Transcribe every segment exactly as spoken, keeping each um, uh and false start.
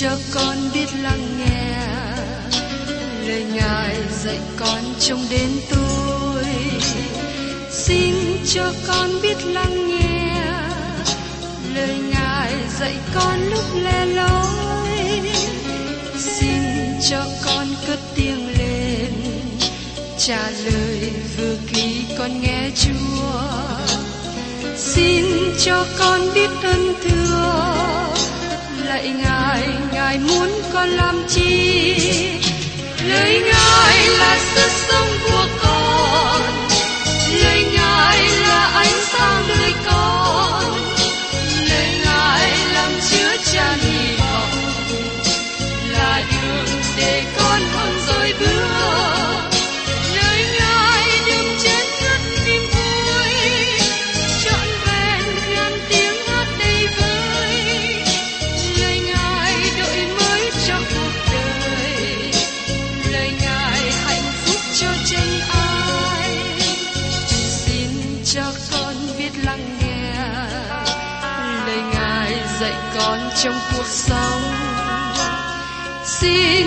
cho con biết lắng nghe lời Ngài dạy con trong đến tôi. Xin cho con biết lắng nghe lời Ngài dạy con lúc lẻ loi. Xin cho con cất tiếng lên trả lời vừa khi con nghe Chúa. Xin cho con biết ơn thưa lạy Ngài, Ngài muốn con làm chi? Lời Ngài là sức sống của con, lời Ngài là ánh sáng đời con, lời Ngài làm chứa chan hy vọng, là đường để con không rời bước. Lời Ngài đứng trên đất niềm vui, trọn vẹn ngàn tiếng hát đầy vơi. Lời Ngài đổi mới cho cuộc đời, lời Ngài hạnh phúc cho chân ai. Xin cho con biết lắng nghe lời Ngài dạy con trong cuộc sống. Xin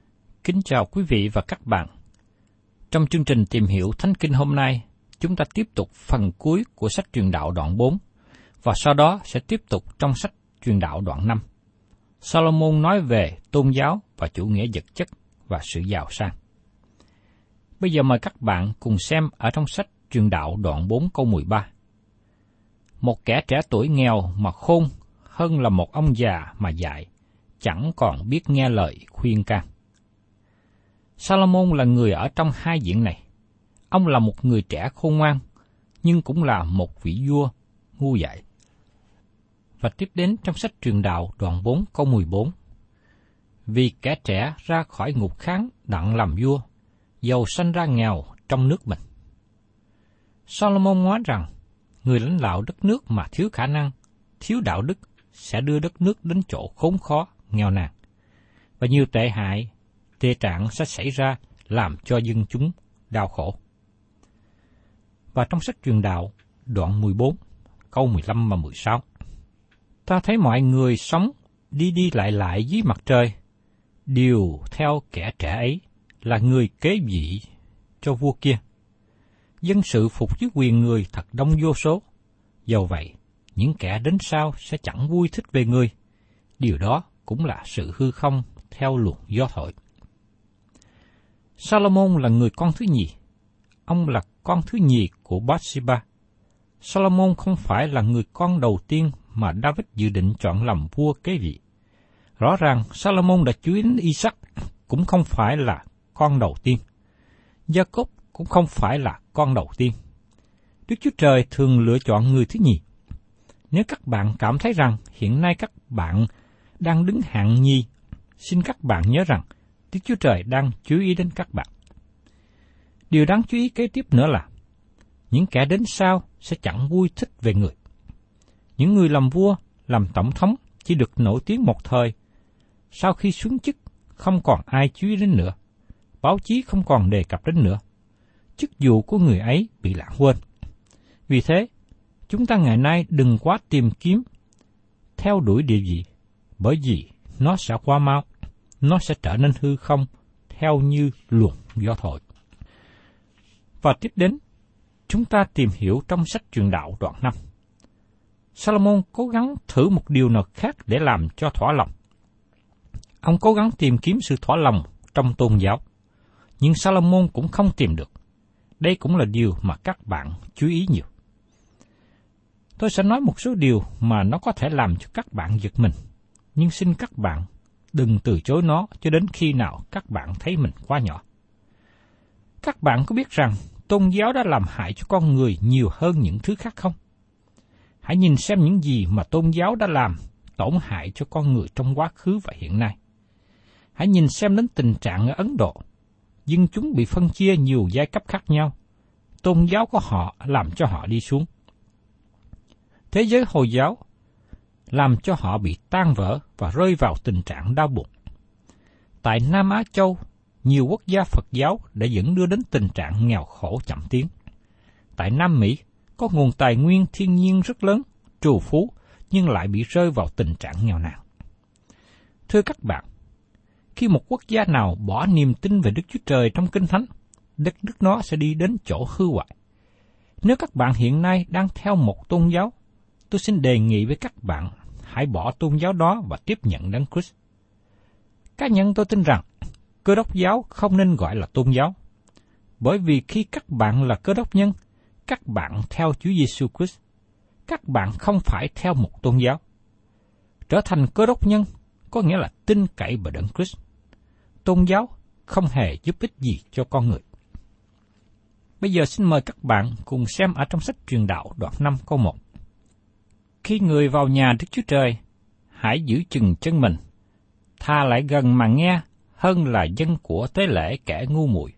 Kính chào quý vị và các bạn. Trong chương trình Tìm hiểu Thánh Kinh hôm nay, chúng ta tiếp tục phần cuối của sách Truyền đạo đoạn bốn, và sau đó sẽ tiếp tục trong sách Truyền đạo đoạn năm. Solomon nói về tôn giáo và chủ nghĩa vật chất và sự giàu sang. Bây giờ mời các bạn cùng xem ở trong sách Truyền đạo đoạn bốn câu mười ba. Một kẻ trẻ tuổi nghèo mà khôn hơn là một ông già mà dại, chẳng còn biết nghe lời khuyên can. Solomon là người ở trong hai diện này. Ông là một người trẻ khôn ngoan, nhưng cũng là một vị vua ngu dại. Và tiếp đến trong sách Truyền đạo đoạn bốn câu mười bốn. Vì kẻ trẻ ra khỏi ngục kháng đặng làm vua, giàu sanh ra nghèo trong nước mình. Solomon nói rằng, người lãnh đạo đất nước mà thiếu khả năng, thiếu đạo đức sẽ đưa đất nước đến chỗ khốn khó, nghèo nàn. Và nhiều tệ hại, tệ trạng sẽ xảy ra làm cho dân chúng đau khổ. Và trong sách Truyền đạo, đoạn mười bốn, câu mười lăm và mười sáu. Ta thấy mọi người sống đi đi lại lại dưới mặt trời, đều theo kẻ trẻ ấy là người kế vị cho vua kia. Dân sự phục dưới quyền người thật đông vô số. Dầu vậy, những kẻ đến sau sẽ chẳng vui thích về người. Điều đó cũng là sự hư không theo luồng gió thổi. Solomon là người con thứ nhì. Ông là con thứ nhì của Bathsheba. Solomon không phải là người con đầu tiên mà David dự định chọn làm vua kế vị. Rõ ràng Solomon đã chú ý đến Isaac, cũng không phải là con đầu tiên. Jacob cũng không phải là con đầu tiên. Đức Chúa Trời thường lựa chọn người thứ nhì. Nếu các bạn cảm thấy rằng hiện nay các bạn đang đứng hạng nhì, xin các bạn nhớ rằng Đức Chúa Trời đang chú ý đến các bạn. Điều đáng chú ý kế tiếp nữa là những kẻ đến sau sẽ chẳng vui thích về người. Những người làm vua, làm tổng thống chỉ được nổi tiếng một thời. Sau khi xuống chức, không còn ai chú ý đến nữa. Báo chí không còn đề cập đến nữa. Chức vụ của người ấy bị lãng quên. Vì thế, chúng ta ngày nay đừng quá tìm kiếm, theo đuổi điều gì, bởi vì nó sẽ qua mau. Nó sẽ trở nên hư không theo như luồng gió thổi. Và tiếp đến, chúng ta tìm hiểu trong sách Truyền đạo đoạn năm. Solomon cố gắng thử một điều nào khác để làm cho thỏa lòng. Ông cố gắng tìm kiếm sự thỏa lòng trong tôn giáo, nhưng Sa-lô-môn cũng không tìm được. Đây cũng là điều mà các bạn chú ý nhiều. Tôi sẽ nói một số điều mà nó có thể làm cho các bạn giật mình, nhưng xin các bạn đừng từ chối nó cho đến khi nào các bạn thấy mình quá nhỏ. Các bạn có biết rằng tôn giáo đã làm hại cho con người nhiều hơn những thứ khác không? Hãy nhìn xem những gì mà tôn giáo đã làm tổn hại cho con người trong quá khứ và hiện nay. Hãy nhìn xem đến tình trạng ở Ấn Độ, dân chúng bị phân chia nhiều giai cấp khác nhau. Tôn giáo của họ làm cho họ đi xuống. Thế giới Hồi giáo làm cho họ bị tan vỡ và rơi vào tình trạng đau buồn. Tại Nam Á Châu, nhiều quốc gia Phật giáo đã dẫn đưa đến tình trạng nghèo khổ chậm tiến. Tại Nam Mỹ, có nguồn tài nguyên thiên nhiên rất lớn, trù phú, nhưng lại bị rơi vào tình trạng nghèo nàn. Thưa các bạn, khi một quốc gia nào bỏ niềm tin về Đức Chúa Trời trong Kinh Thánh, đất nước nó sẽ đi đến chỗ hư hoại. Nếu các bạn hiện nay đang theo một tôn giáo, tôi xin đề nghị với các bạn hãy bỏ tôn giáo đó và tiếp nhận Đấng Christ. Cá nhân tôi tin rằng Cơ Đốc giáo không nên gọi là tôn giáo, bởi vì khi các bạn là Cơ Đốc nhân, các bạn theo Chúa Giê-xu Christ, các bạn không phải theo một tôn giáo. Trở thành Cơ Đốc nhân có nghĩa là tin cậy vào Đấng Christ. Tôn giáo không hề giúp ích gì cho con người. Bây giờ xin mời các bạn cùng xem ở trong sách Truyền đạo đoạn năm câu một. Khi người vào nhà Đức Chúa Trời, hãy giữ chừng chân mình, tha lại gần mà nghe hơn là dân của tế lễ kẻ ngu muội,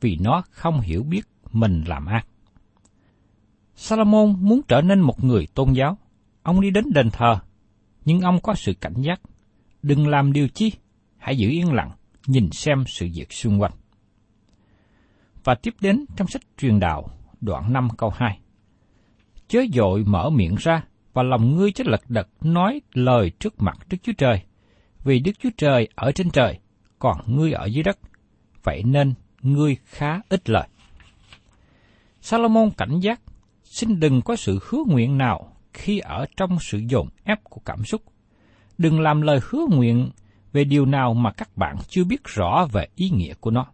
vì nó không hiểu biết mình làm ác. Sa-lô-môn muốn trở nên một người tôn giáo. Ông đi đến đền thờ, nhưng ông có sự cảnh giác. Đừng làm điều chi, hãy giữ yên lặng, nhìn xem sự việc xung quanh. Và tiếp đến trong sách Truyền đạo, đoạn năm câu hai. Chớ vội mở miệng ra, và lòng ngươi chớ lật đật nói lời trước mặt Đức Chúa Trời, vì Đức Chúa Trời ở trên trời, còn ngươi ở dưới đất, vậy nên ngươi khá ít lời. Sa-lô-môn cảnh giác, xin đừng có sự hứa nguyện nào khi ở trong sự dồn ép của cảm xúc. Đừng làm lời hứa nguyện về điều nào mà các bạn chưa biết rõ về ý nghĩa của nó,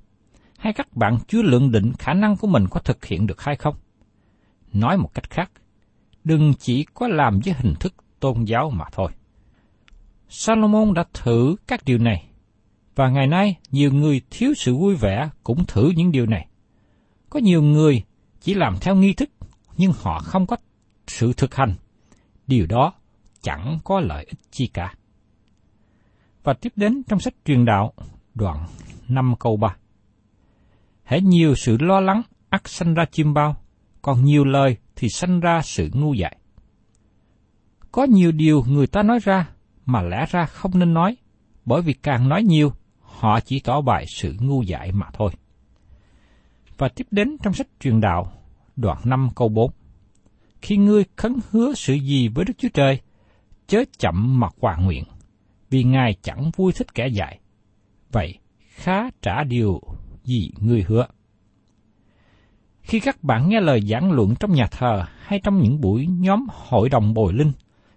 hay các bạn chưa lượng định khả năng của mình có thực hiện được hay không. Nói một cách khác, đừng chỉ có làm với hình thức tôn giáo mà thôi. Sa-lô-môn đã thử các điều này, và ngày nay nhiều người thiếu sự vui vẻ cũng thử những điều này. Có nhiều người chỉ làm theo nghi thức, nhưng họ không có sự thực hành. Điều đó chẳng có lợi ích chi cả. Và tiếp đến trong sách Truyền đạo, đoạn năm câu ba. Hễ nhiều sự lo lắng ắt sanh ra chim bao, còn nhiều lời thì sanh ra sự ngu dại. Có nhiều điều người ta nói ra mà lẽ ra không nên nói, bởi vì càng nói nhiều, họ chỉ tỏ bày sự ngu dại mà thôi. Và tiếp đến trong sách Truyền đạo, đoạn năm câu bốn. Khi ngươi khấn hứa sự gì với Đức Chúa Trời, chớ chậm mà hoàn nguyện, vì Ngài chẳng vui thích kẻ dại. Vậy khá trả điều gì ngươi hứa. Khi các bạn nghe lời giảng luận trong nhà thờ hay trong những buổi nhóm hội đồng bồi linh,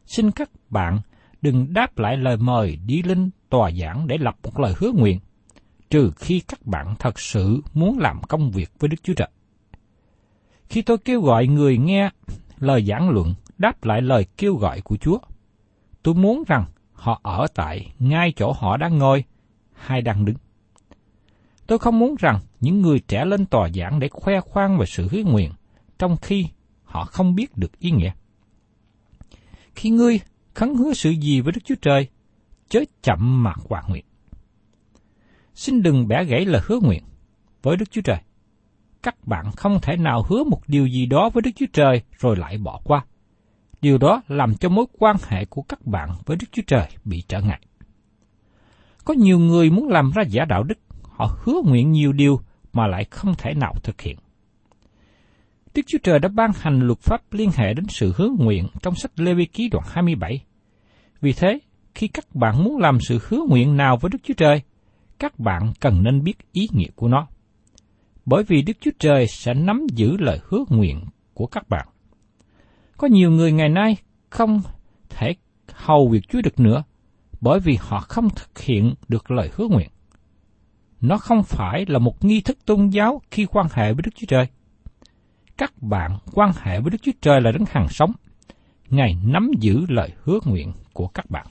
xin các bạn đừng đáp lại lời mời đi linh tòa giảng để lập một lời hứa nguyện, trừ khi các bạn thật sự muốn làm công việc với Đức Chúa Trời. Khi tôi kêu gọi người nghe lời giảng luận đáp lại lời kêu gọi của Chúa, tôi muốn rằng họ ở tại ngay chỗ họ đang ngồi hay đang đứng. Tôi không muốn rằng những người trẻ lên tòa giảng để khoe khoang về sự hứa nguyện, trong khi họ không biết được ý nghĩa. Khi ngươi khấn hứa sự gì với Đức Chúa Trời, chớ chậm mà hoàn nguyện. Xin đừng bẻ gãy lời hứa nguyện với Đức Chúa Trời. Các bạn không thể nào hứa một điều gì đó với Đức Chúa Trời rồi lại bỏ qua. Điều đó làm cho mối quan hệ của các bạn với Đức Chúa Trời bị trở ngại. Có nhiều người muốn làm ra giả đạo đức, họ hứa nguyện nhiều điều mà lại không thể nào thực hiện. Đức Chúa Trời đã ban hành luật pháp liên hệ đến sự hứa nguyện trong sách Lê Vi Ký đoạn hai mươi bảy. Vì thế, khi các bạn muốn làm sự hứa nguyện nào với Đức Chúa Trời, các bạn cần nên biết ý nghĩa của nó, bởi vì Đức Chúa Trời sẽ nắm giữ lời hứa nguyện của các bạn. Có nhiều người ngày nay không thể hầu việc Chúa được nữa, bởi vì họ không thực hiện được lời hứa nguyện. Nó không phải là một nghi thức tôn giáo khi quan hệ với Đức Chúa Trời. Các bạn quan hệ với Đức Chúa Trời là đấng hằng sống. Ngài nắm giữ lời hứa nguyện của các bạn.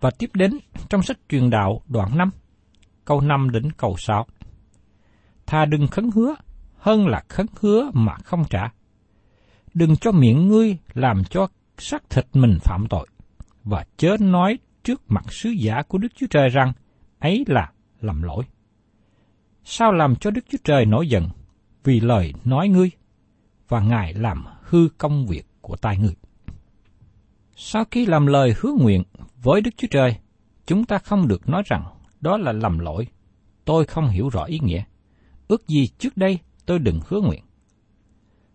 Và tiếp đến trong sách Truyền đạo đoạn năm, câu năm đến câu sáu. Thà đừng khấn hứa, hơn là khấn hứa mà không trả. Đừng cho miệng ngươi làm cho xác thịt mình phạm tội, và chớ nói trước mặt sứ giả của Đức Chúa Trời rằng, ấy là lầm lỗi. Sao làm cho Đức Chúa Trời nổi giận vì lời nói ngươi, và Ngài làm hư công việc của tay ngươi. Sau khi làm lời hứa nguyện với Đức Chúa Trời, chúng ta không được nói rằng đó là lầm lỗi, tôi không hiểu rõ ý nghĩa, ước gì trước đây tôi đừng hứa nguyện.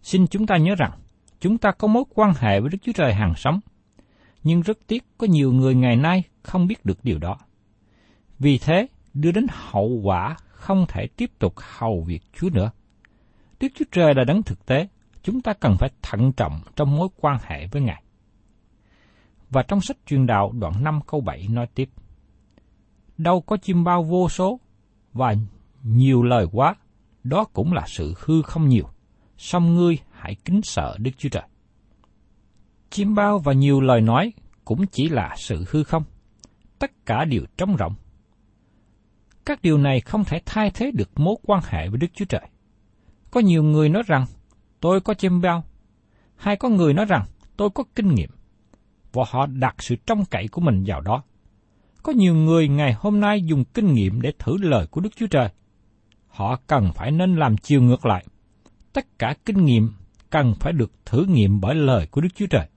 Xin chúng ta nhớ rằng, chúng ta có mối quan hệ với Đức Chúa Trời hằng sống, nhưng rất tiếc có nhiều người ngày nay không biết được điều đó. Vì thế, đưa đến hậu quả không thể tiếp tục hầu việc Chúa nữa. Đức Chúa Trời là đấng thực tế, chúng ta cần phải thận trọng trong mối quan hệ với Ngài. Và trong sách Truyền đạo đoạn năm câu bảy nói tiếp, đâu có chiêm bao vô số, và nhiều lời quá, đó cũng là sự hư không nhiều, song ngươi hãy kính sợ Đức Chúa Trời. Chiêm bao và nhiều lời nói cũng chỉ là sự hư không, tất cả đều trống rỗng. Các điều này không thể thay thế được mối quan hệ với Đức Chúa Trời. Có nhiều người nói rằng, tôi có chiêm bao, hay có người nói rằng, tôi có kinh nghiệm, và họ đặt sự trông cậy của mình vào đó. Có nhiều người ngày hôm nay dùng kinh nghiệm để thử lời của Đức Chúa Trời. Họ cần phải nên làm chiều ngược lại. Tất cả kinh nghiệm cần phải được thử nghiệm bởi lời của Đức Chúa Trời.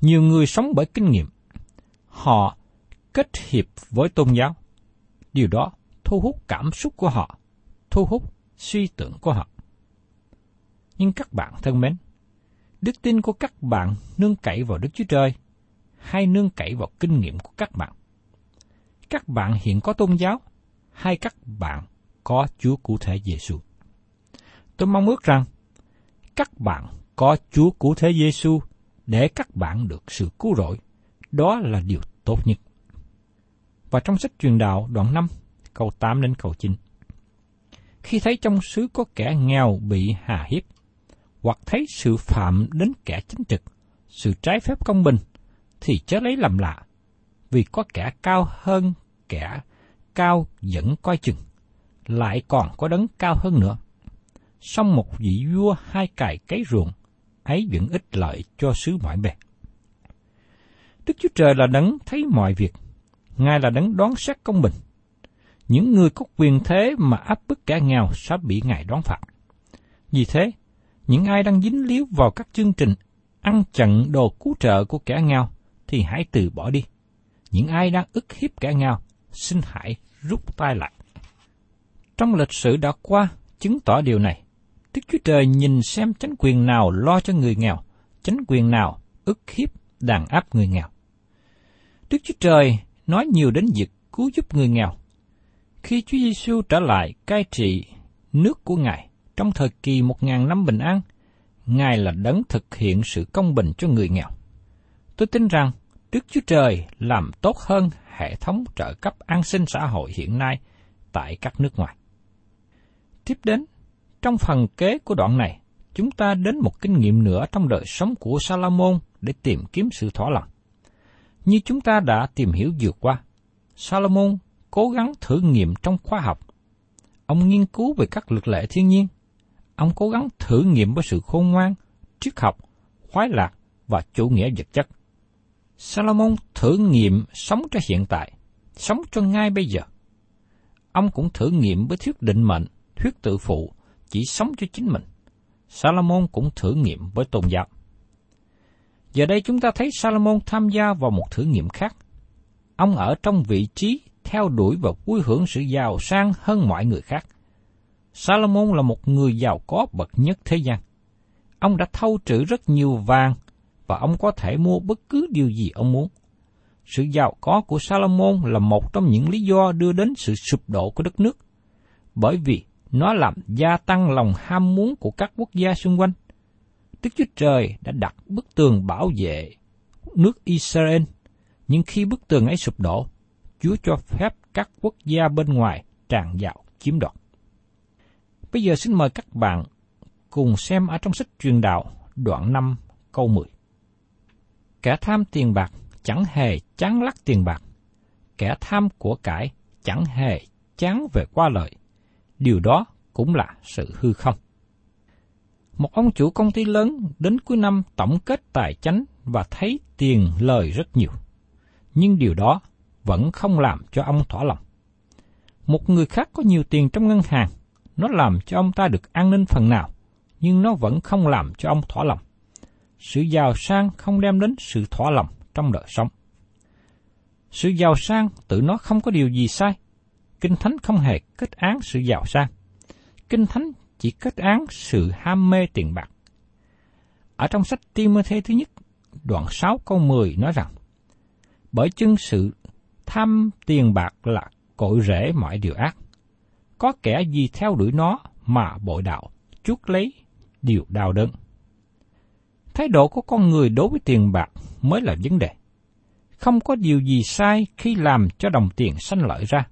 Nhiều người sống bởi kinh nghiệm. Họ kết hiệp với tôn giáo. Điều đó thu hút cảm xúc của họ, thu hút suy tưởng của họ. Nhưng các bạn thân mến, đức tin của các bạn nương cậy vào Đức Chúa Trời hay nương cậy vào kinh nghiệm của các bạn? Các bạn hiện có tôn giáo hay các bạn có Chúa cụ thể Giê-xu? Tôi mong ước rằng các bạn có Chúa cụ thể Giê-xu để các bạn được sự cứu rỗi. Đó là điều tốt nhất. Và trong sách Truyền đạo đoạn năm, câu tám đến câu chín. Khi thấy trong xứ có kẻ nghèo bị hà hiếp, hoặc thấy sự phạm đến kẻ chính trực, sự trái phép công bình, thì chớ lấy làm lạ, vì có kẻ cao hơn kẻ cao dẫn coi chừng, lại còn có đấng cao hơn nữa. Song một vị vua hai cày cấy ruộng, ấy vẫn ích lợi cho xứ mọi bề. Đức Chúa Trời là đấng thấy mọi việc, Ngài là đấng đoán xét công bình. Những người có quyền thế mà áp bức kẻ nghèo sẽ bị Ngài đoán phạt. Vì thế, những ai đang dính líu vào các chương trình ăn chặn đồ cứu trợ của kẻ nghèo thì hãy từ bỏ đi. Những ai đang ức hiếp kẻ nghèo, xin hãy rút tay lại. Trong lịch sử đã qua chứng tỏ điều này. Đức Chúa Trời nhìn xem chánh quyền nào lo cho người nghèo, chánh quyền nào ức hiếp đàn áp người nghèo. Đức Chúa Trời nói nhiều đến việc cứu giúp người nghèo. Khi Chúa Giê-xu trở lại cai trị nước của Ngài trong thời kỳ một ngàn năm bình an, Ngài là đấng thực hiện sự công bình cho người nghèo. Tôi tin rằng Đức Chúa Trời làm tốt hơn hệ thống trợ cấp an sinh xã hội hiện nay tại các nước ngoài. Tiếp đến, trong phần kế của đoạn này, chúng ta đến một kinh nghiệm nữa trong đời sống của Solomon để tìm kiếm sự thỏa lòng. Như chúng ta đã tìm hiểu vừa qua, Solomon cố gắng thử nghiệm trong khoa học. Ông nghiên cứu về các luật lệ thiên nhiên. Ông cố gắng thử nghiệm với sự khôn ngoan, triết học, khoái lạc và chủ nghĩa vật chất. Solomon thử nghiệm sống cho hiện tại, sống cho ngay bây giờ. Ông cũng thử nghiệm với thuyết định mệnh, thuyết tự phụ, chỉ sống cho chính mình. Solomon cũng thử nghiệm với tôn giáo. Giờ đây chúng ta thấy Solomon tham gia vào một thử nghiệm khác. Ông ở trong vị trí theo đuổi và vui hưởng sự giàu sang hơn mọi người khác. Solomon là một người giàu có bậc nhất thế gian. Ông đã thâu trữ rất nhiều vàng, và ông có thể mua bất cứ điều gì ông muốn. Sự giàu có của Solomon là một trong những lý do đưa đến sự sụp đổ của đất nước, bởi vì nó làm gia tăng lòng ham muốn của các quốc gia xung quanh. Đức Chúa Trời đã đặt bức tường bảo vệ nước Israel, nhưng khi bức tường ấy sụp đổ, Chúa cho phép các quốc gia bên ngoài tràn vào chiếm đoạt. Bây giờ xin mời các bạn cùng xem ở trong sách Truyền đạo đoạn năm câu mười. Kẻ tham tiền bạc chẳng hề chán lắc tiền bạc, kẻ tham của cải chẳng hề chán về qua lợi, điều đó cũng là sự hư không. Một ông chủ công ty lớn đến cuối năm tổng kết tài chánh và thấy tiền lời rất nhiều, nhưng điều đó vẫn không làm cho ông thỏa lòng. Một người khác có nhiều tiền trong ngân hàng, nó làm cho ông ta được an ninh phần nào, nhưng nó vẫn không làm cho ông thỏa lòng. Sự giàu sang không đem đến sự thỏa lòng trong đời sống. Sự giàu sang tự nó không có điều gì sai. Kinh Thánh không hề kết án sự giàu sang. Kinh Thánh chỉ kết án sự ham mê tiền bạc. Ở trong sách Ti-mô-thê thứ nhất, đoạn sáu câu mười nói rằng, bởi chưng sự tham tiền bạc là cội rễ mọi điều ác. Có kẻ gì theo đuổi nó mà bội đạo, chuốc lấy điều đau đớn. Thái độ của con người đối với tiền bạc mới là vấn đề. Không có điều gì sai khi làm cho đồng tiền sanh lợi ra.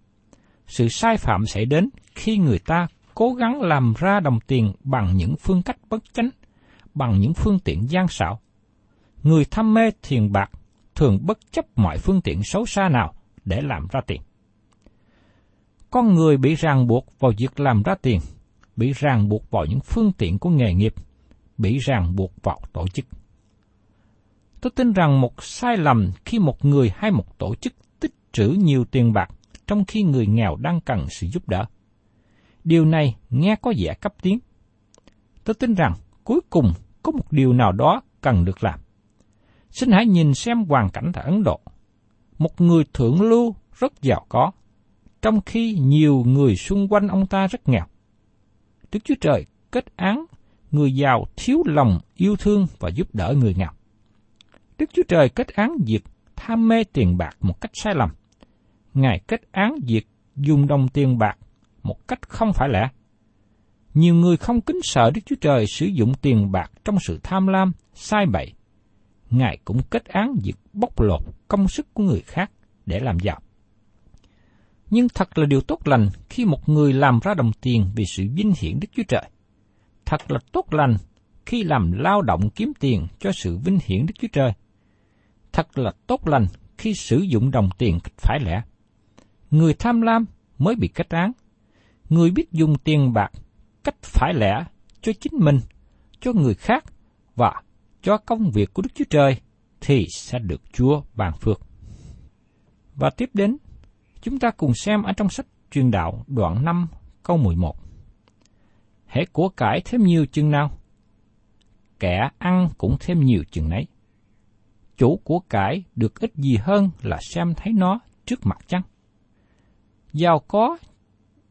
Sự sai phạm xảy đến khi người ta cố gắng làm ra đồng tiền bằng những phương cách bất chánh, bằng những phương tiện gian xảo. Người tham mê tiền bạc thường bất chấp mọi phương tiện xấu xa nào để làm ra tiền. Con người bị ràng buộc vào việc làm ra tiền, bị ràng buộc vào những phương tiện của nghề nghiệp, bị ràng buộc vào tổ chức. Tôi tin rằng một sai lầm khi một người hay một tổ chức tích trữ nhiều tiền bạc trong khi người nghèo đang cần sự giúp đỡ. Điều này nghe có vẻ cấp tiến. Tôi tin rằng cuối cùng có một điều nào đó cần được làm. Xin hãy nhìn xem hoàn cảnh tại Ấn Độ. Một người thượng lưu rất giàu có, trong khi nhiều người xung quanh ông ta rất nghèo. Đức Chúa Trời kết án người giàu thiếu lòng yêu thương và giúp đỡ người nghèo. Đức Chúa Trời kết án việc tham mê tiền bạc một cách sai lầm. Ngài kết án việc dùng đồng tiền bạc một cách không phải lẽ. Nhiều người không kính sợ Đức Chúa Trời sử dụng tiền bạc trong sự tham lam, sai bậy. Ngài cũng kết án việc bóc lột công sức của người khác để làm giàu. Nhưng thật là điều tốt lành khi một người làm ra đồng tiền vì sự vinh hiển Đức Chúa Trời. Thật là tốt lành khi làm lao động kiếm tiền cho sự vinh hiển Đức Chúa Trời. Thật là tốt lành khi sử dụng đồng tiền phải lẽ. Người tham lam mới bị kết án. Người biết dùng tiền bạc cách phải lẽ cho chính mình, cho người khác và cho công việc của Đức Chúa Trời thì sẽ được Chúa ban phước. Và tiếp đến, chúng ta cùng xem ở trong sách Truyền đạo đoạn năm câu mười một. Hễ của cải thêm nhiều chừng nào, kẻ ăn cũng thêm nhiều chừng nấy. Chủ của cải được ít gì hơn là xem thấy nó trước mặt chăng? Giàu có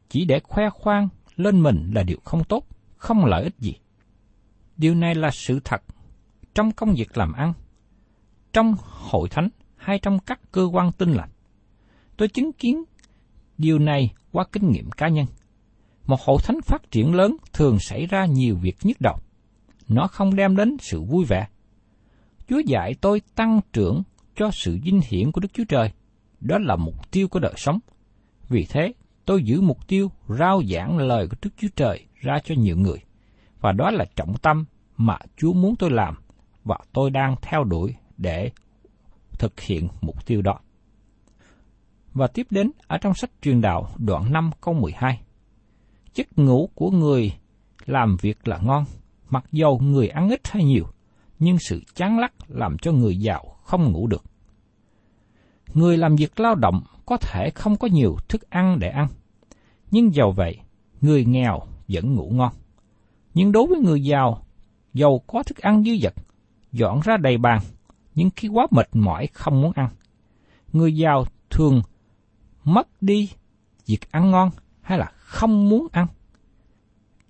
chỉ để khoe khoang lên mình là điều không tốt, không lợi ích gì. Điều này là sự thật trong công việc làm ăn, trong hội thánh hay trong các cơ quan tin lành. Tôi chứng kiến điều này qua kinh nghiệm cá nhân. Một hội thánh phát triển lớn thường xảy ra nhiều việc nhức đầu. Nó không đem đến sự vui vẻ. Chúa dạy tôi tăng trưởng cho sự vinh hiển của Đức Chúa Trời. Đó là mục tiêu của đời sống. Vì thế, tôi giữ mục tiêu rao giảng lời của Đức Chúa Trời ra cho nhiều người. Và đó là trọng tâm mà Chúa muốn tôi làm và tôi đang theo đuổi để thực hiện mục tiêu đó. Và tiếp đến ở trong sách Truyền đạo đoạn năm câu mười hai. Giấc ngủ của người làm việc là ngon, mặc dầu người ăn ít hay nhiều, nhưng sự chán lắc làm cho người giàu không ngủ được. Người làm việc lao động có thể không có nhiều thức ăn để ăn, nhưng dầu vậy, người nghèo vẫn ngủ ngon. Nhưng đối với người giàu, dầu có thức ăn dư dật, dọn ra đầy bàn, nhưng khi quá mệt mỏi không muốn ăn. Người giàu thường mất đi việc ăn ngon hay là không muốn ăn.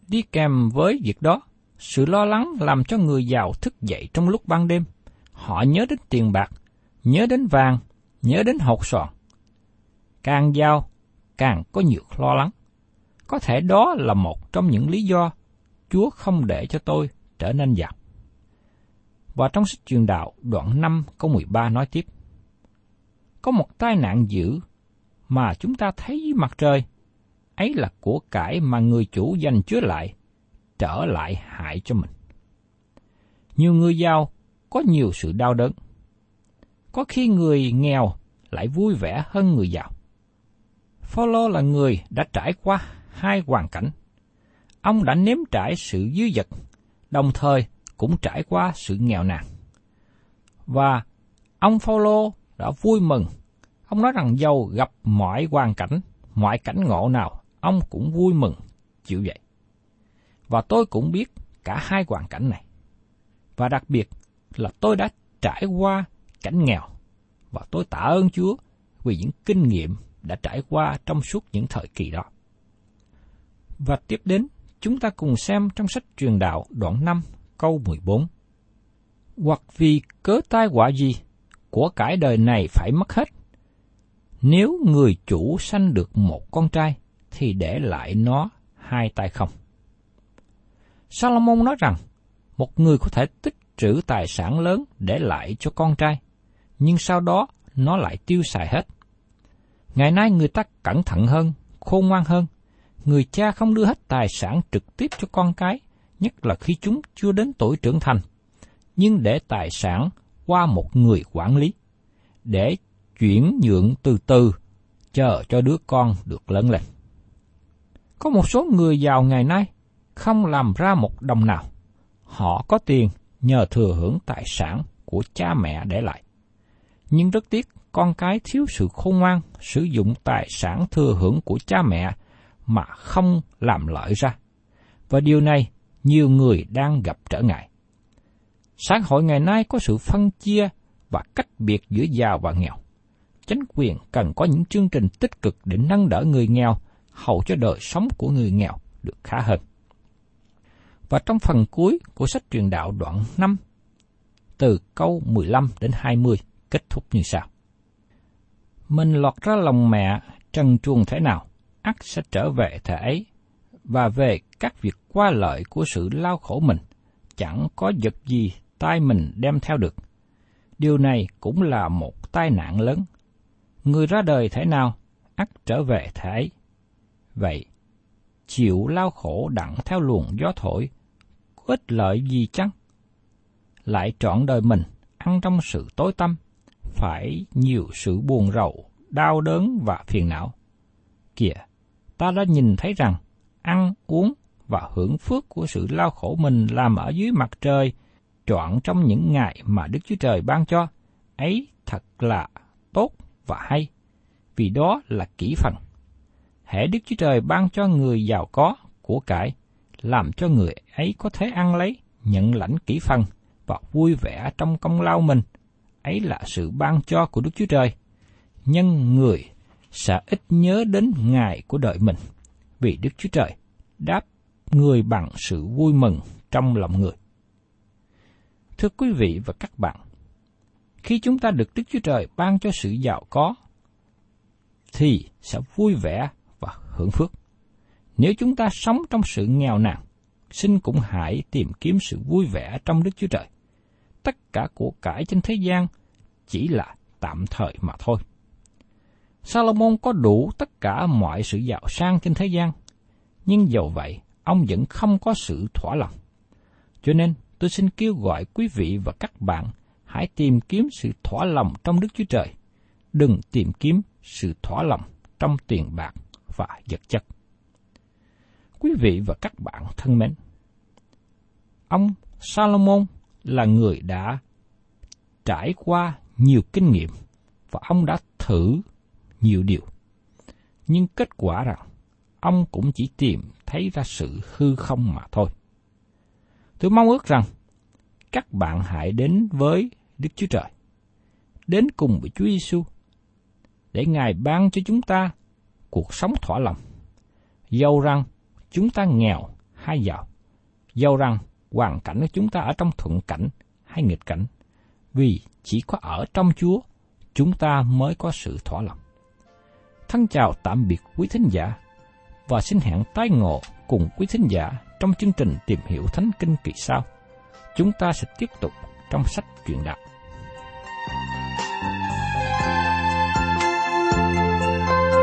Đi kèm với việc đó, sự lo lắng làm cho người giàu thức dậy trong lúc ban đêm. Họ nhớ đến tiền bạc, nhớ đến vàng, nhớ đến hột xoàn. Càng giàu, càng có nhiều lo lắng. Có thể đó là một trong những lý do Chúa không để cho tôi trở nên giàu. Và trong sách Truyền đạo đoạn năm câu mười ba nói tiếp. Có một tai nạn dữ mà chúng ta thấy dưới mặt trời, ấy là của cải mà người chủ dành chứa lại, trở lại hại cho mình. Nhiều người giàu có nhiều sự đau đớn. Có khi người nghèo lại vui vẻ hơn người giàu. Phaolô là người đã trải qua hai hoàn cảnh. Ông đã nếm trải sự dư dật, đồng thời cũng trải qua sự nghèo nàn. Và ông Phaolô đã vui mừng. Ông nói rằng dầu gặp mọi hoàn cảnh, mọi cảnh ngộ nào, ông cũng vui mừng, chịu vậy. Và tôi cũng biết cả hai hoàn cảnh này. Và đặc biệt là tôi đã trải qua cảnh nghèo, và tôi tạ ơn Chúa vì những kinh nghiệm đã trải qua trong suốt những thời kỳ đó. Và tiếp đến, chúng ta cùng xem trong sách Truyền đạo đoạn năm câu mười bốn. Hoặc vì cớ tai họa gì, của cải đời này phải mất hết. Nếu người chủ sanh được một con trai, thì để lại nó hai tay không. Solomon nói rằng, một người có thể tích trữ tài sản lớn để lại cho con trai, nhưng sau đó nó lại tiêu xài hết. Ngày nay người ta cẩn thận hơn, khôn ngoan hơn. Người cha không đưa hết tài sản trực tiếp cho con cái, nhất là khi chúng chưa đến tuổi trưởng thành, nhưng để tài sản qua một người quản lý, để chuyển nhượng từ từ, chờ cho đứa con được lớn lên. Có một số người giàu ngày nay không làm ra một đồng nào. Họ có tiền nhờ thừa hưởng tài sản của cha mẹ để lại. Nhưng rất tiếc, con cái thiếu sự khôn ngoan sử dụng tài sản thừa hưởng của cha mẹ mà không làm lợi ra. Và điều này, nhiều người đang gặp trở ngại. Xã hội ngày nay có sự phân chia và cách biệt giữa giàu và nghèo. Chính quyền cần có những chương trình tích cực để nâng đỡ người nghèo, hầu cho đời sống của người nghèo được khá hơn. Và trong phần cuối của sách Truyền đạo đoạn năm, từ câu mười lăm đến hai mươi, kết thúc như sau. Mình lọt ra lòng mẹ trần truồng thế nào, ắt sẽ trở về thể ấy, và về các việc qua lợi của sự lao khổ mình, chẳng có vật gì tay mình đem theo được. Điều này cũng là một tai nạn lớn. Người ra đời thế nào, ắt trở về thể ấy. Vậy, chịu lao khổ đặng theo luồng gió thổi, có ích lợi gì chăng? Lại trọn đời mình, ăn trong sự tối tăm, phải nhiều sự buồn rầu, đau đớn và phiền não. Kìa, ta đã nhìn thấy rằng, ăn, uống và hưởng phước của sự lao khổ mình làm ở dưới mặt trời, trọn trong những ngày mà Đức Chúa Trời ban cho, ấy thật là tốt và hay, vì đó là kỹ phần. Hễ Đức Chúa Trời ban cho người giàu có của cải, làm cho người ấy có thể ăn lấy, nhận lãnh kỹ phần và vui vẻ trong công lao mình, ấy là sự ban cho của Đức Chúa Trời. Nhưng người sẽ ít nhớ đến ngày của đời mình, vì Đức Chúa Trời đáp người bằng sự vui mừng trong lòng người. Thưa quý vị và các bạn, khi chúng ta được Đức Chúa Trời ban cho sự giàu có, thì sẽ vui vẻ và hưởng phước. Nếu chúng ta sống trong sự nghèo nàn, xin cũng hãy tìm kiếm sự vui vẻ trong Đức Chúa Trời. Tất cả của cải trên thế gian chỉ là tạm thời mà thôi. Solomon có đủ tất cả mọi sự giàu sang trên thế gian, nhưng dầu vậy, ông vẫn không có sự thỏa lòng. Cho nên, tôi xin kêu gọi quý vị và các bạn hãy tìm kiếm sự thỏa lòng trong Đức Chúa Trời. Đừng tìm kiếm sự thỏa lòng trong tiền bạc và vật chất. Quý vị và các bạn thân mến, ông Solomon là người đã trải qua nhiều kinh nghiệm và ông đã thử nhiều điều. Nhưng kết quả rằng, ông cũng chỉ tìm thấy ra sự hư không mà thôi. Tôi mong ước rằng, các bạn hãy đến với Đức Chúa Trời, đến cùng với Chúa Giê-xu, để Ngài ban cho chúng ta cuộc sống thỏa lòng, dầu rằng chúng ta nghèo hay giàu, dầu rằng hoàn cảnh của chúng ta ở trong thuận cảnh hay nghịch cảnh, vì chỉ có ở trong Chúa chúng ta mới có sự thỏa lòng. Thân chào tạm biệt quý thính giả, và xin hẹn tái ngộ cùng quý thính giả trong chương trình Tìm hiểu Thánh Kinh kỳ sau. Chúng ta sẽ tiếp tục trong sách Truyền đạo. Thank you.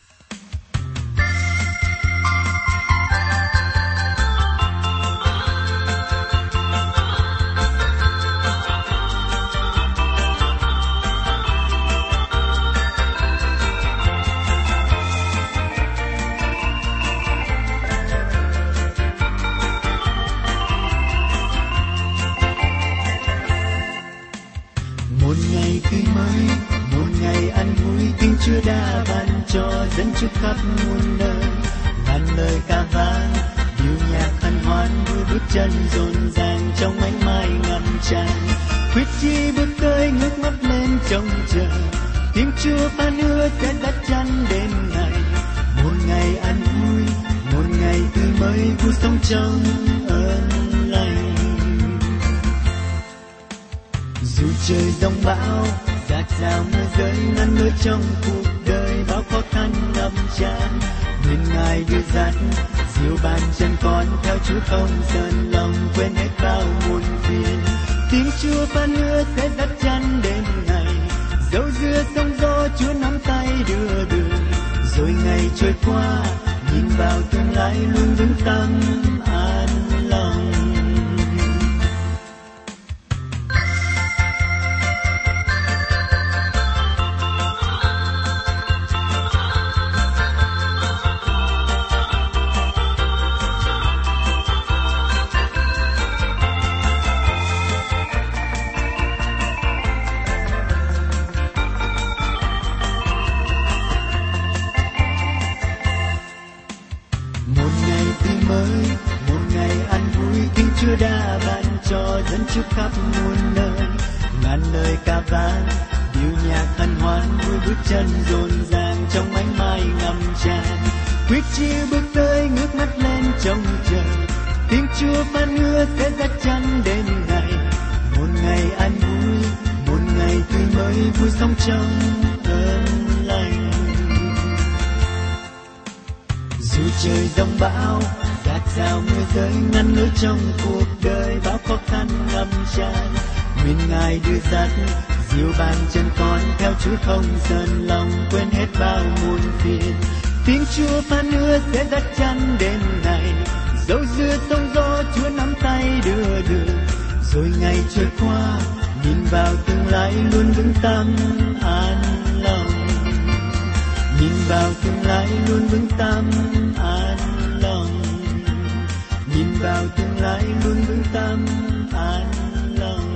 Chúa đã ban cho dân chúng khắp muôn nơi, ngàn lời ca vang, điệu nhạc hân hoan, vui bước chân rộn ràng trong ánh mai ngập tràn. Quyết chí bước tới ngước mắt lên trông chờ, tiếng Chúa phán hứa sẽ đắt chắn đến ngày. Một ngày an vui, một ngày tươi mới, vui sống trong ơn lành. Dù trời giông bão, dạt dào mưa rơi ngăn nỗi trong cuộc đời, bao khó khăn ngập tràn. Nguyện Ngài đưa dắt, dìu bàn chân con theo Chúa không dần lòng, quên hết bao muôn phiền. Tiếng Chúa phán hứa sẽ dắt chắn đến ngày, dẫu dưa sóng gió Chúa nắm tay đưa đường. Rồi ngày trôi qua, nhìn vào tương lai luôn vững tâm an lòng. Chúa khắp muôn nơi, ngàn lời ca vang, điệu nhạc hân hoan, vui bước chân rộn ràng trong ánh mai ngập tràn. Quyết chí bước tới ngước mắt lên trông chờ, tiếng Chúa phán hứa sẽ dắt chắn đến ngày. Một ngày an vui, một ngày tươi mới, vui sống trong ơn lành. Dù trời giông bão, dạt dào mưa rơi ngăn nỗi trong cuộc đời, bao khó khăn ngập tràn. Nguyện Ngài đưa dắt, dìu bàn chân con theo Chúa không dần lòng, quên hết bao muôn phiền. Tiếng Chúa phán hứa sẽ dắt chắn đến ngày, dẫu dưa sóng gió Chúa nắm tay đưa đường. Rồi ngày trôi qua, nhìn vào tương lai luôn vững tâm an lòng. Nhìn vào tương lai luôn vững tâm an lòng. Nhìn vào tương lai luôn vững tâm an lòng.